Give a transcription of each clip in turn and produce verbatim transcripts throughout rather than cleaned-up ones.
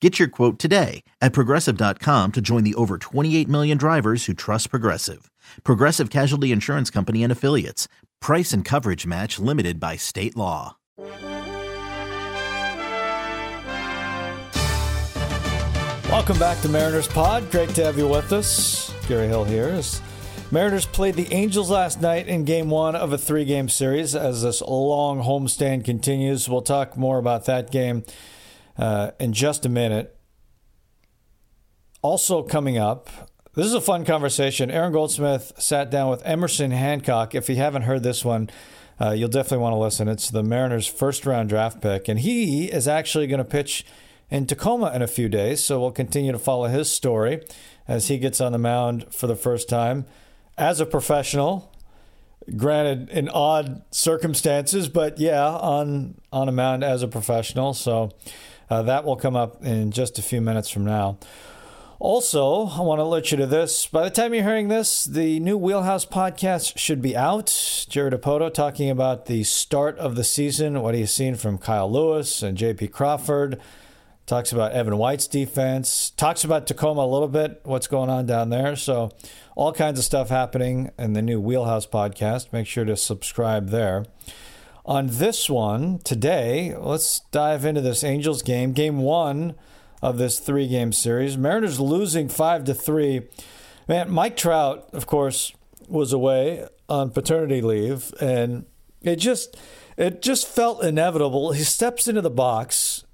Get your quote today at Progressive dot com to join the over twenty-eight million drivers who trust Progressive. Progressive Casualty Insurance Company and Affiliates. Price and coverage match limited by state law. Welcome back to Mariners Pod. Great to have you with us. Gary Hill here. As Mariners played the Angels last night in game one of a three-game series. As this long homestand continues, we'll talk more about that game Uh, in just a minute. Also coming up, this is a fun conversation. Aaron Goldsmith sat down with Emerson Hancock. If you haven't heard this one, uh, you'll definitely want to listen. It's the Mariners' first-round draft pick, and he is actually going to pitch in Tacoma in a few days, so we'll continue to follow his story as he gets on the mound for the first time as a professional. Granted, in odd circumstances, but yeah, on, on a mound as a professional, so... Uh, that will come up in just a few minutes from now. Also, I want to alert you to this. By the time you're hearing this, the new Wheelhouse podcast should be out. Jerry DiPoto talking about the start of the season, what he's seen from Kyle Lewis and J P Crawford. Talks about Evan White's defense. Talks about Tacoma a little bit, what's going on down there. So all kinds of stuff happening in the new Wheelhouse podcast. Make sure to subscribe there. On this one, today, let's dive into this Angels game. Game one of this three-game series. Mariners losing five to three. Man, Mike Trout, of course, was away on paternity leave, and it just it just felt inevitable. He steps into the box,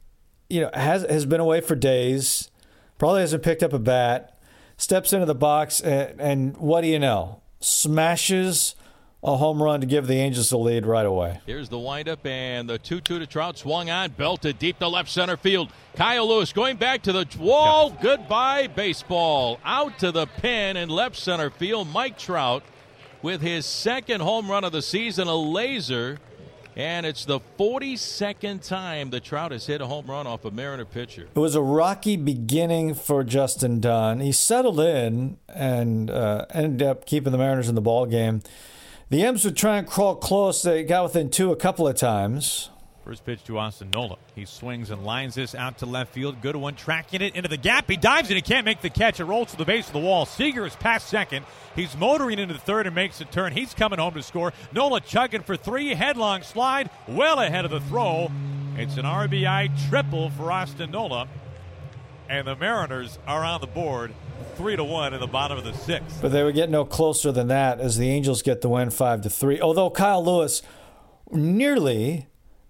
you know, has, has been away for days, probably hasn't picked up a bat, steps into the box, and, and what do you know? Smashes a home run to give the Angels the lead right away. Here's the windup and the two two to Trout. Swung on, belted deep to left center field. Kyle Lewis going back to the wall. Yeah. Goodbye, baseball. Out to the pin in left center field. Mike Trout with his second home run of the season, a laser. And it's the forty-second time the Trout has hit a home run off a Mariner pitcher. It was a rocky beginning for Justin Dunn. He settled in and uh, ended up keeping the Mariners in the ballgame. The M's would try and crawl close. They got within two a couple of times. First pitch to Austin Nola. He swings and lines this out to left field. Good one, tracking it into the gap. He dives and he can't make the catch. It rolls to the base of the wall. Seager is past second. He's motoring into the third and makes a turn. He's coming home to score. Nola chugging for three. Headlong slide. Well ahead of the throw. It's an R B I triple for Austin Nola. And the Mariners are on the board three to one in the bottom of the sixth. But they would get no closer than that as the Angels get the win five to three. Although Kyle Lewis nearly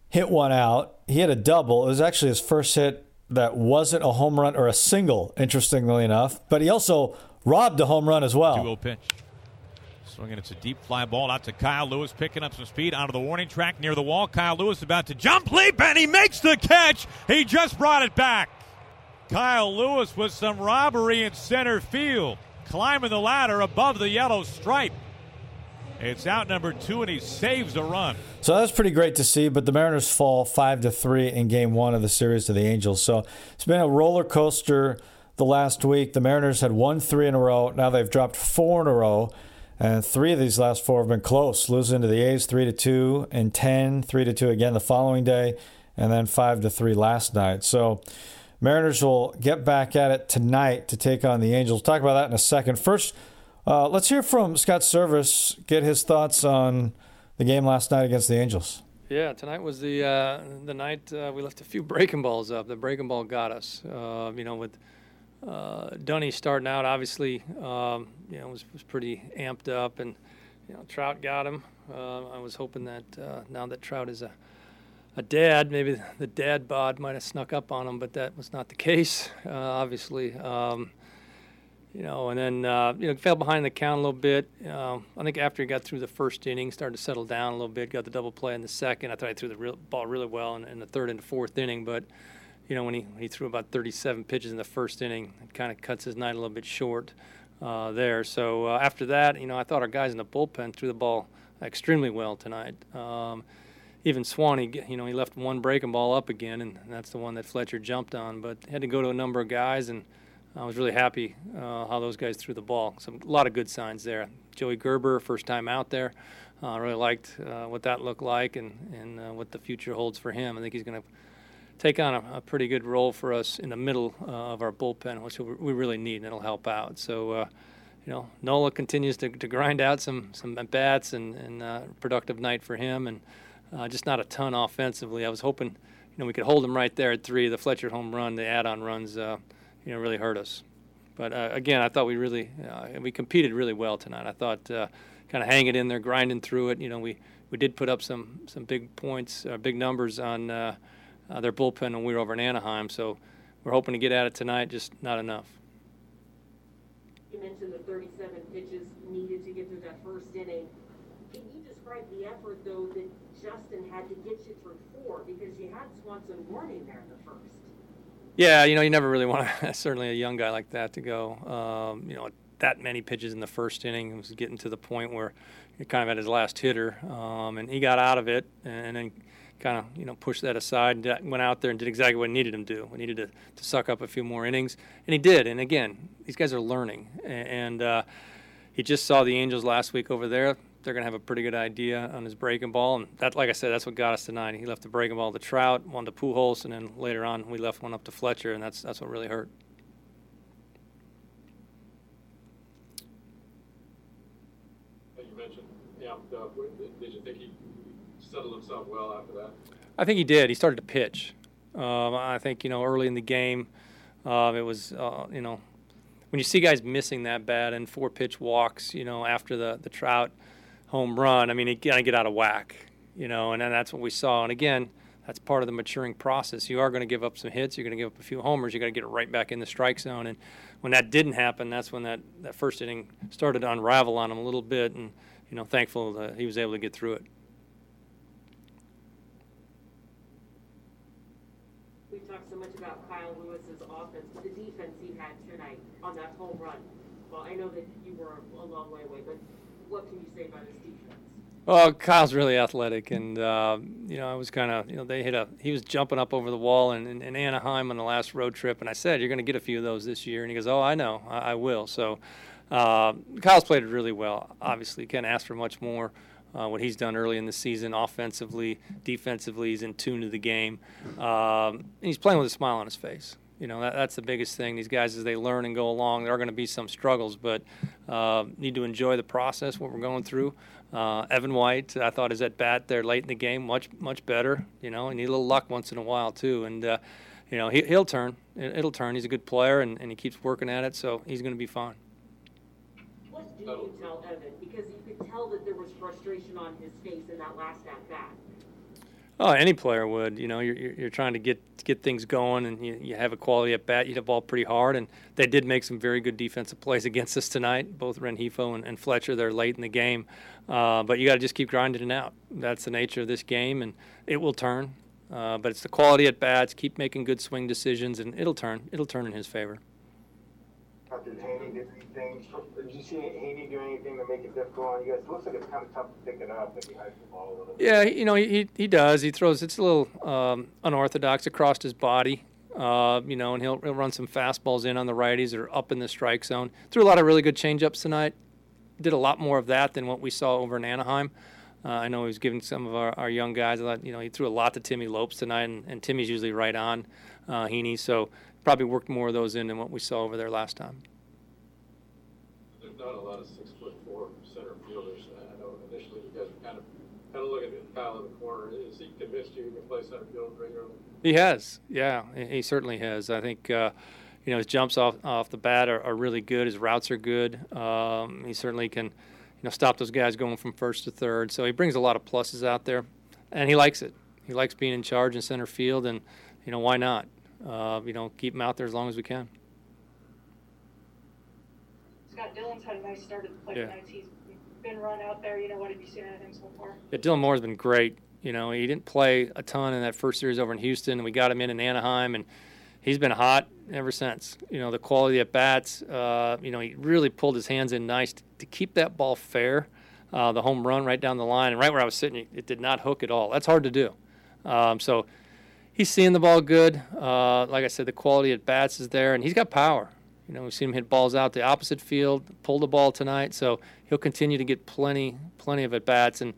hit one out. He had a double. It was actually his first hit that wasn't a home run or a single, interestingly enough. But he also robbed a home run as well. Duo pitch. Swinging, it's a deep fly ball out to Kyle Lewis, picking up some speed onto the warning track near the wall. Kyle Lewis about to jump, leap, and he makes the catch. He just brought it back. Kyle Lewis with some robbery in center field, climbing the ladder above the yellow stripe. It's out number two, and he saves a run. So that's pretty great to see, but the Mariners fall five to three in game one of the series to the Angels. So it's been a roller coaster the last week. The Mariners had won three in a row. Now they've dropped four in a row, and three of these last four have been close, losing to the A's three to two and ten, three to two again the following day, and then five to three last night. So Mariners will get back at it tonight to take on the Angels. We'll talk about that in a second. First, uh, let's hear from Scott Servais, get his thoughts on the game last night against the Angels. Yeah, tonight was the uh, the night uh, we left a few breaking balls up. The breaking ball got us. Uh, you know, with uh, Dunny starting out, obviously, um, you know, was, was pretty amped up, and you know, Trout got him. Uh, I was hoping that uh, now that Trout is a A dad, maybe the dad bod might have snuck up on him, but that was not the case, uh, obviously. Um, you know, and then uh, you know, fell behind the count a little bit. Um, I think after he got through the first inning, started to settle down a little bit. Got the double play in the second. I thought he threw the real ball really well in, in the third and the fourth inning. But you know, when he when he threw about thirty-seven pitches in the first inning, it kind of cuts his night a little bit short uh, there. So uh, after that, you know, I thought our guys in the bullpen threw the ball. extremely well tonight. Um, even Swanee, you know, he left one breaking ball up again, and that's the one that Fletcher jumped on. But had to go to a number of guys, and I was really happy uh, how those guys threw the ball. Some, a lot of good signs there. Joey Gerber, first time out there. I uh, really liked uh, what that looked like and, and uh, what the future holds for him. I think he's going to take on a, a pretty good role for us in the middle uh, of our bullpen, which we really need, and it'll help out. So, uh, you know, Nola continues to, to grind out some, some at-bats and, and uh, productive night for him, and uh, just not a ton offensively. I was hoping, you know, we could hold him right there at three. The Fletcher home run, the add-on runs, uh, you know, really hurt us. But, uh, again, I thought we really uh, – we competed really well tonight. I thought uh, – kind of hang it in there, grinding through it. You know, we, we did put up some, some big points, uh, big numbers on uh, uh, their bullpen when we were over in Anaheim. So we're hoping to get at it tonight, just not enough. You mentioned the thirty-seven pitches needed to get through that first inning. Can you describe the effort, though, that Justin had to get you through four, because you had Swanson Warning there in the first? Yeah, you know, you never really want to, certainly a young guy like that, to go, um, you know, that many pitches in the first inning. It was getting to the point where he kind of had his last hitter, um, and he got out of it and then kind of, you know, pushed that aside and went out there and did exactly what he needed him to do. We needed to, to suck up a few more innings, and he did. And, again, these guys are learning. And uh, he just saw the Angels last week over there. They're going to have a pretty good idea on his breaking ball. And, that, like I said, that's what got us tonight. He left the breaking ball to Trout, one to Pujols, and then later on we left one up to Fletcher, and that's that's what really hurt. Did you think he settled himself well after that? I think he did. He started to pitch. Um, I think, you know, early in the game, uh, it was, uh, you know, when you see guys missing that bad and four pitch walks, you know, after the, the Trout home run, I mean, he kind of get out of whack, you know, and, and that's what we saw. And, again, that's part of the maturing process. You are going to give up some hits. You're going to give up a few homers. You've got to get it right back in the strike zone. And when that didn't happen, that's when that, that first inning started to unravel on him a little bit, and you know, thankful that he was able to get through it. We've talked so much about Kyle Lewis's offense, but the defense he had tonight on that home run. Well, I know that you were a long way away, but what can you say about his defense? Well, Kyle's really athletic, and, uh, you know, I was kind of, you know, they hit a, he was jumping up over the wall in, in, in Anaheim on the last road trip, and I said, you're going to get a few of those this year. And he goes, oh, I know, I, I will. So, Uh, Kyle's played really well. Obviously, can't ask for much more. Uh, what he's done early in the season, offensively, defensively, he's in tune to the game. Um, and he's playing with a smile on his face. You know, that, that's the biggest thing. These guys, as they learn and go along, there are going to be some struggles, but uh, need to enjoy the process, what we're going through. Uh, Evan White, I thought, is at bat there late in the game, much, much better. You know, and need a little luck once in a while, too. And, uh, you know, he, he'll turn. It'll turn. He's a good player, and, and he keeps working at it, so he's going to be fine. Do you tell Evan? Because you could tell that there was frustration on his face in that last at bat. Oh, any player would. You know, you're you're trying to get get things going, and you, you have a quality at bat. You hit the ball pretty hard, and they did make some very good defensive plays against us tonight. Both Renhifo and, and Fletcher, they're late in the game, uh, but you got to just keep grinding it out. That's the nature of this game, and it will turn. Uh, but it's the quality at bats. Keep making good swing decisions, and it'll turn. It'll turn in his favor. Did Heaney do anything? Did you see Heaney do anything to make it difficult on you guys? It looks like it's kind of tough to pick it up if he hides the ball a little bit. Yeah, you know, he he does. He throws. It's a little um, unorthodox across his body, uh, you know, and he'll he'll run some fastballs in on the righties or up in the strike zone. Threw a lot of really good changeups tonight. Did a lot more of that than what we saw over in Anaheim. Uh, I know he was giving some of our, our young guys a lot. You know, he threw a lot to Timmy Lopes tonight, and, and Timmy's usually right on uh, Heaney, so probably worked more of those in than what we saw over there last time. There's not a lot of six foot four center fielders. I know initially you guys were kind of kind of looking at Kyle in the corner. Is he convinced you he can play center field regularly? He has, yeah, he certainly has. I think uh, you know his jumps off off the bat are, are really good. His routes are good. Um, he certainly can, you know, stop those guys going from first to third. So he brings a lot of pluses out there, and he likes it. He likes being in charge in center field, and you know why not? Uh, you know, keep them out there as long as we can. Scott, Dylan's had a nice start at the plate tonight. Yeah. He's been run out there. You know, what have you seen out of him so far? Yeah, Dylan Moore's been great. You know, he didn't play a ton in that first series over in Houston, and we got him in in Anaheim, and he's been hot ever since. You know, the quality at bats, uh, you know, he really pulled his hands in nice to keep that ball fair. uh, the home run right down the line. And right where I was sitting, it did not hook at all. That's hard to do. Um, so he's seeing the ball good. Uh, like I said, the quality at bats is there, and he's got power. You know, we've seen him hit balls out the opposite field, pull the ball tonight, so he'll continue to get plenty, plenty of at-bats, and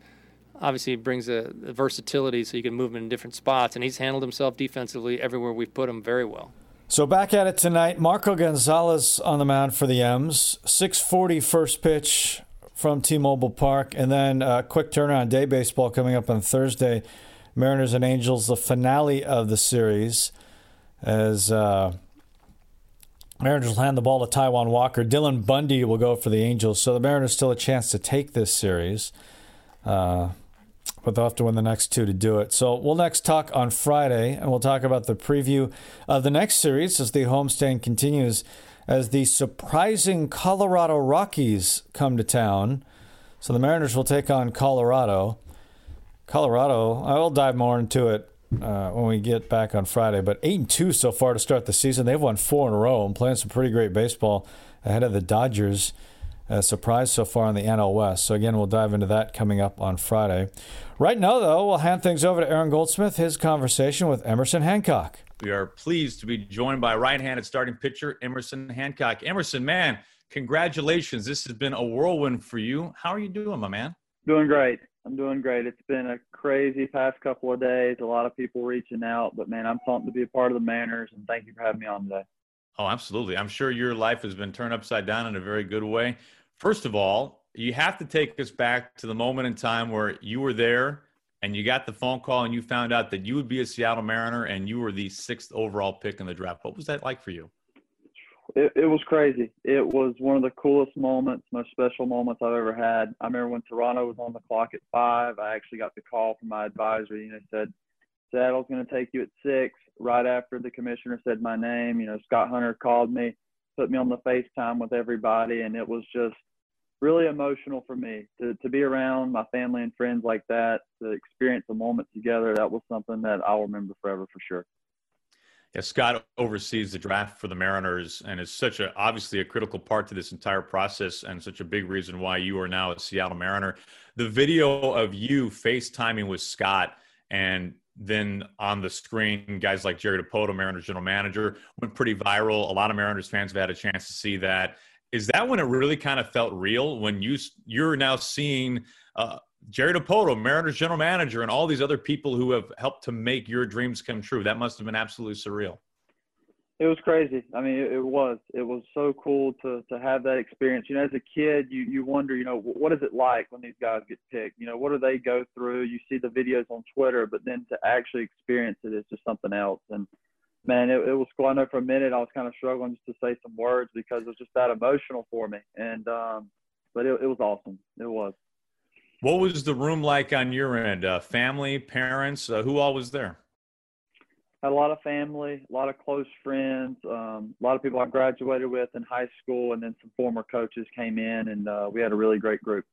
obviously he brings a, a versatility so you can move him in different spots, and he's handled himself defensively everywhere we've put him very well. So back at it tonight, Marco Gonzales on the mound for the M's, six forty first pitch from T-Mobile Park, and then a quick turnaround day baseball coming up on Thursday, Mariners and Angels, the finale of the series, as... Uh, Mariners will hand the ball to Taijuan Walker. Dylan Bundy will go for the Angels. So the Mariners still a chance to take this series. Uh, but they'll have to win the next two to do it. So we'll next talk on Friday, and we'll talk about the preview of the next series as the homestand continues as the surprising Colorado Rockies come to town. So the Mariners will take on Colorado. Colorado, I will dive more into it Uh, when we get back on Friday, but eight and two so far to start the season. They've won four in a row and playing some pretty great baseball ahead of the Dodgers. A surprise so far in the N L West. So again, we'll dive into that coming up on Friday. Right now, though, we'll hand things over to Aaron Goldsmith, his conversation with Emerson Hancock. We are pleased to be joined by right-handed starting pitcher Emerson Hancock. Emerson, man, congratulations. This has been a whirlwind for you. How are you doing, my man? Doing great. I'm doing great. It's been a crazy past couple of days. A lot of people reaching out, but man, I'm pumped to be a part of the Mariners, and thank you for having me on today. Oh, absolutely. I'm sure your life has been turned upside down in a very good way. First of all, you have to take us back to the moment in time where you were there and you got the phone call and you found out that you would be a Seattle Mariner and you were the sixth overall pick in the draft. What was that like for you? It, it was crazy. It was one of the coolest moments, most special moments I've ever had. I remember when Toronto was on the clock at five, I actually got the call from my advisor. You know, said, Seattle's going to take you at six. Right after the commissioner said my name, you know, Scott Hunter called me, put me on the FaceTime with everybody, and it was just really emotional for me to, to be around my family and friends like that, to experience a moment together. That was something that I'll remember forever for sure. Yeah, Scott oversees the draft for the Mariners and is such a obviously a critical part to this entire process and such a big reason why you are now a Seattle Mariner. The video of you FaceTiming with Scott and then on the screen, guys like Jerry DiPoto, Mariners general manager, went pretty viral. A lot of Mariners fans have had a chance to see that. Is that when it really kind of felt real when you, you're now seeing uh, Jerry DiPoto, Mariners general manager, and all these other people who have helped to make your dreams come true? That must have been absolutely surreal. It was crazy. I mean, it was. It was so cool to to have that experience. You know, as a kid, you, you wonder, you know, what is it like when these guys get picked? You know, what do they go through? You see the videos on Twitter, but then to actually experience it is just something else. And, man, it, it was cool. I know for a minute I was kind of struggling just to say some words because it was just that emotional for me. And um, But it, it was awesome. It was. What was the room like on your end? Uh, family, parents, uh, who all was there? A lot of family, a lot of close friends, um, a lot of people I graduated with in high school, and then some former coaches came in, and uh, we had a really great group.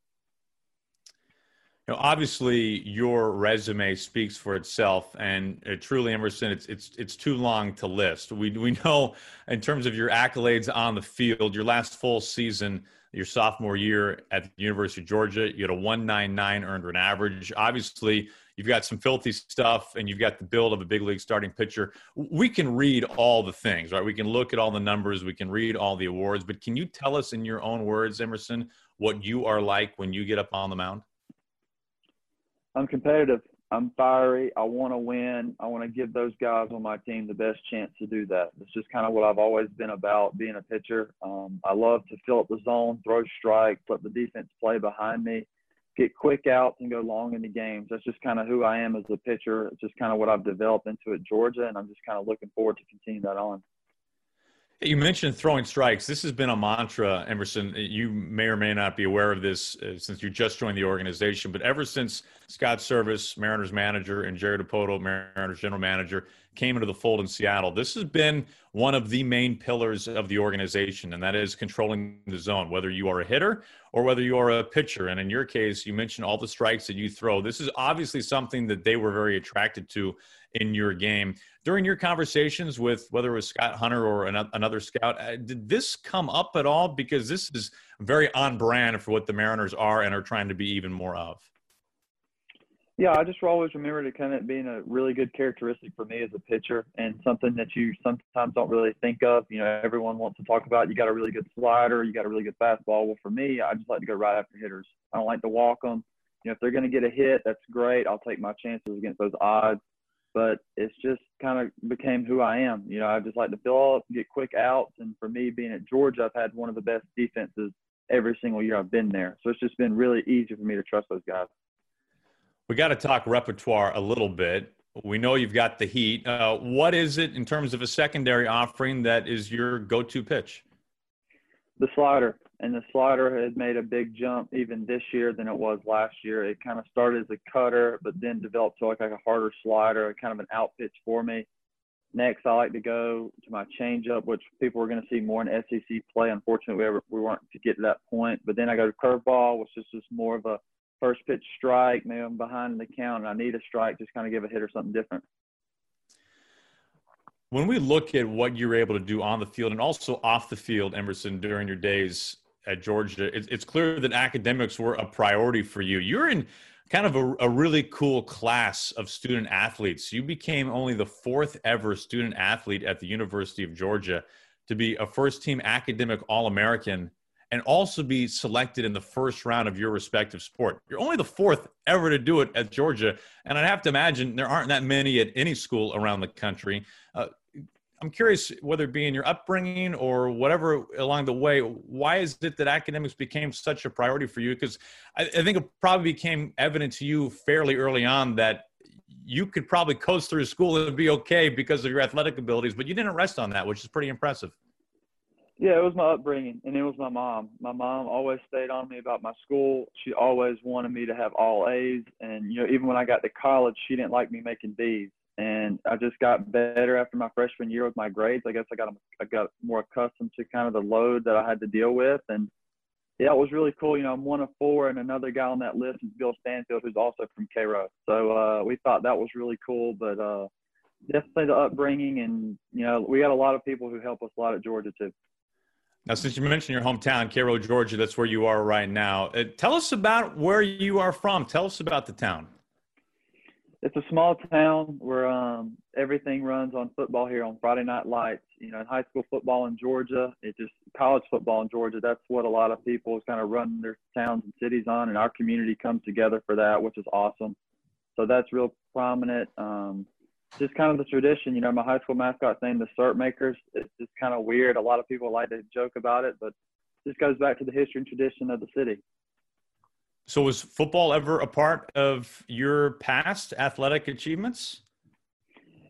Now, obviously, your resume speaks for itself, and uh, truly, Emerson, it's it's it's too long to list. We we know in terms of your accolades on the field, your last full season, your sophomore year at the University of Georgia, you had a one ninety-nine earned run average. Obviously, you've got some filthy stuff, and you've got the build of a big league starting pitcher. We can read all the things, right? We can look at all the numbers. We can read all the awards. But can you tell us in your own words, Emerson, what you are like when you get up on the mound? I'm competitive. I'm fiery. I want to win. I want to give those guys on my team the best chance to do that. It's just kind of what I've always been about, being a pitcher. Um, I love to fill up the zone, throw strikes, let the defense play behind me, get quick outs, and go long in the games. That's just kind of who I am as a pitcher. It's just kind of what I've developed into at Georgia, and I'm just kind of looking forward to continuing that on. You mentioned throwing strikes. This has been a mantra, Emerson. You may or may not be aware of this uh, since you just joined the organization, but ever since Scott Servais, Mariners manager, and Jerry DiPoto, Mariners general manager, came into the fold in Seattle. This has been one of the main pillars of the organization, and that is controlling the zone, whether you are a hitter or whether you are a pitcher. And in your case, you mentioned all the strikes that you throw. This is obviously something that they were very attracted to in your game. During your conversations with whether it was Scott Hunter or another scout, did this come up at all? Because this is very on brand for what the Mariners are and are trying to be even more of. Yeah, I just always remember it kind of being a really good characteristic for me as a pitcher, and something that you sometimes don't really think of. You know, everyone wants to talk about, you got a really good slider, you got a really good fastball. Well, for me, I just like to go right after hitters. I don't like to walk them. You know, if they're going to get a hit, that's great. I'll take my chances against those odds. But it's just kind of became who I am. You know, I just like to fill up, get quick outs. And for me, being at Georgia, I've had one of the best defenses every single year I've been there. So it's just been really easy for me to trust those guys. We got to talk repertoire a little bit. We know you've got the heat. Uh, what is it in terms of a secondary offering that is your go-to pitch? The slider. And the slider had made a big jump even this year than it was last year. It kind of started as a cutter, but then developed to like a harder slider, kind of an out pitch for me. Next, I like to go to my changeup, which people are going to see more in S E C play. Unfortunately, we weren't to get to that point. But then I go to curveball, which is just more of a first pitch strike. Maybe I'm behind in the count and I need a strike, just kind of give a hitter something different. When we look at what you were able to do on the field and also off the field, Emerson, during your days at Georgia, it's clear that academics were a priority for you. You're in kind of a, a really cool class of student athletes. You became only the fourth ever student athlete at the University of Georgia to be a first-team academic All-American and also be selected in the first round of your respective sport. You're only the fourth ever to do it at Georgia, and I'd have to imagine there aren't that many at any school around the country. Uh, I'm curious, whether it be in your upbringing or whatever along the way, why is it that academics became such a priority for you? Because I, I think it probably became evident to you fairly early on that you could probably coast through school and be okay because of your athletic abilities, but you didn't rest on that, which is pretty impressive. Yeah, it was my upbringing, and it was my mom. My mom always stayed on me about my school. She always wanted me to have all A's, and, you know, even when I got to college, she didn't like me making B's. And I just got better after my freshman year with my grades. I guess I got I got more accustomed to kind of the load that I had to deal with. And, yeah, it was really cool. You know, I'm one of four, and another guy on that list is Bill Stanfield, who's also from Cairo. So uh, we thought that was really cool. But uh, definitely the upbringing, and, you know, we got a lot of people who help us a lot at Georgia too. Now, since you mentioned your hometown, Cairo, Georgia, that's where you are right now. Uh, tell us about where you are from. Tell us about the town. It's a small town where um, everything runs on football here on Friday Night Lights. You know, in high school football in Georgia, it's just college football in Georgia. That's what a lot of people kind of run their towns and cities on, and our community comes together for that, which is awesome. So that's real prominent. Um, just kind of the tradition. You know, my high school mascot's named the Cert Makers. It's just kind of weird. A lot of people like to joke about it, but this goes back to the history and tradition of the city. So was football ever a part of your past athletic achievements?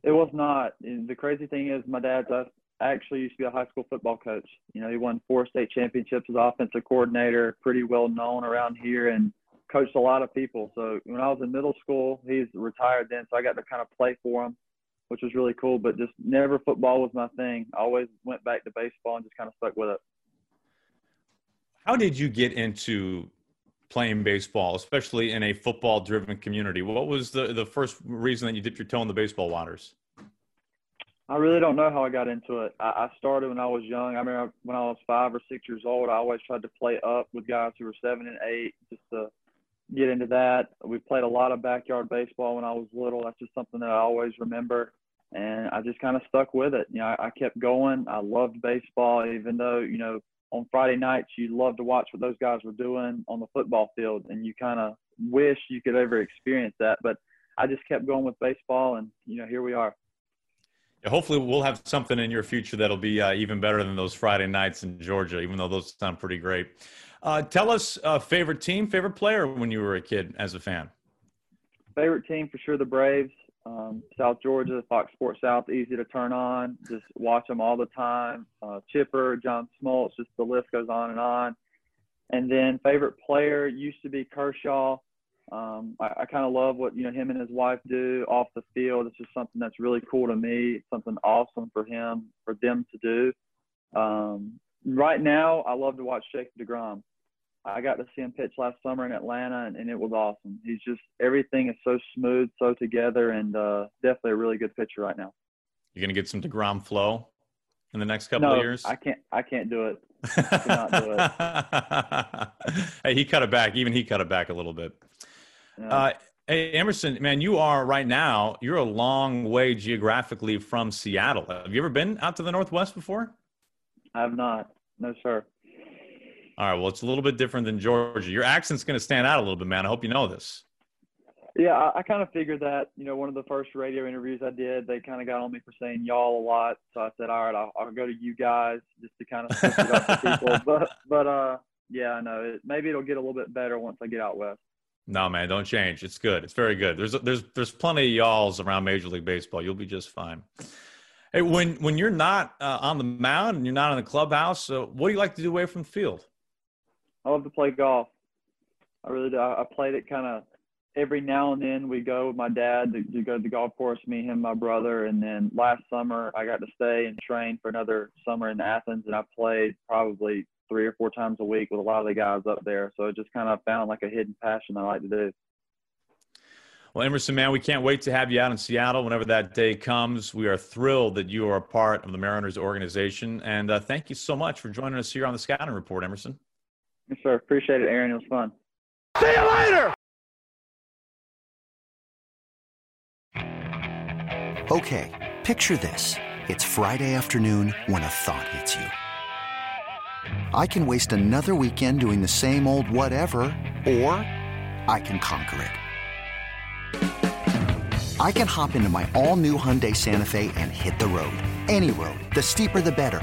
It was not. And the crazy thing is my dad actually used to be a high school football coach. You know, he won four state championships as offensive coordinator, pretty well known around here, and coached a lot of people. So when I was in middle school, he's retired then, so I got to kind of play for him, which was really cool. But just never football was my thing. I always went back to baseball and just kind of stuck with it. How did you get into playing baseball, especially in a football-driven community? What was the, the first reason that you dipped your toe in the baseball waters? I really don't know how I got into it. I, I started when I was young. I remember when I was five or six years old, I always tried to play up with guys who were seven and eight just to get into that. We played a lot of backyard baseball when I was little. That's just something that I always remember. And I just kind of stuck with it. You know, I, I kept going. I loved baseball, even though, you know, on Friday nights, you love to watch what those guys were doing on the football field, and you kind of wish you could ever experience that. But I just kept going with baseball, and, you know, here we are. Yeah, hopefully we'll have something in your future that'll be uh, even better than those Friday nights in Georgia, even though those sound pretty great. Uh, tell us uh, favorite team, favorite player when you were a kid as a fan. Favorite team for sure, the Braves. Um, South Georgia, Fox Sports South, easy to turn on. Just watch them all the time. Uh, Chipper, John Smoltz, just the list goes on and on. And then favorite player used to be Kershaw. Um, I, I kind of love what, you know, him and his wife do off the field. It's just something that's really cool to me. It's something awesome for him, for them to do. Um, right now, I love to watch Jacob deGrom. I got to see him pitch last summer in Atlanta, and, and it was awesome. He's just, everything is so smooth, so together, and uh, definitely a really good pitcher right now. You're going to get some deGrom flow in the next couple no, of years? I can't, I can't do it. I cannot do it. Hey, he cut it back. Even he cut it back a little bit. Yeah. Uh, hey, Emerson, man, you are right now, you're a long way geographically from Seattle. Have you ever been out to the Northwest before? I have not. No, sir. All right, well, it's a little bit different than Georgia. Your accent's going to stand out a little bit, man. I hope you know this. Yeah, I, I kind of figured that. You know, one of the first radio interviews I did, they kind of got on me for saying y'all a lot. So I said, all right, I'll, I'll go to you guys just to kind of switch it up to people. But, but uh, yeah, I know. It, maybe it'll get a little bit better once I get out west. No, man, don't change. It's good. It's very good. There's there's there's plenty of y'alls around Major League Baseball. You'll be just fine. Hey, when, when you're not uh, on the mound and you're not in the clubhouse, uh, what do you like to do away from the field? I love to play golf. I really do. I played it kind of every now and then. We go with my dad to, to go to the golf course, me, him, my brother. And then last summer, I got to stay and train for another summer in Athens, and I played probably three or four times a week with a lot of the guys up there. So it just kind of found like a hidden passion I like to do. Well, Emerson, man, we can't wait to have you out in Seattle whenever that day comes. We are thrilled that you are a part of the Mariners organization. And uh, thank you so much for joining us here on the Scouting Report, Emerson. Yes, sir. Appreciate it, Aaron. It was fun. See you later! Okay, picture this. It's Friday afternoon when a thought hits you. I can waste another weekend doing the same old whatever, or I can conquer it. I can hop into my all-new Hyundai Santa Fe and hit the road. Any road. The steeper, the better.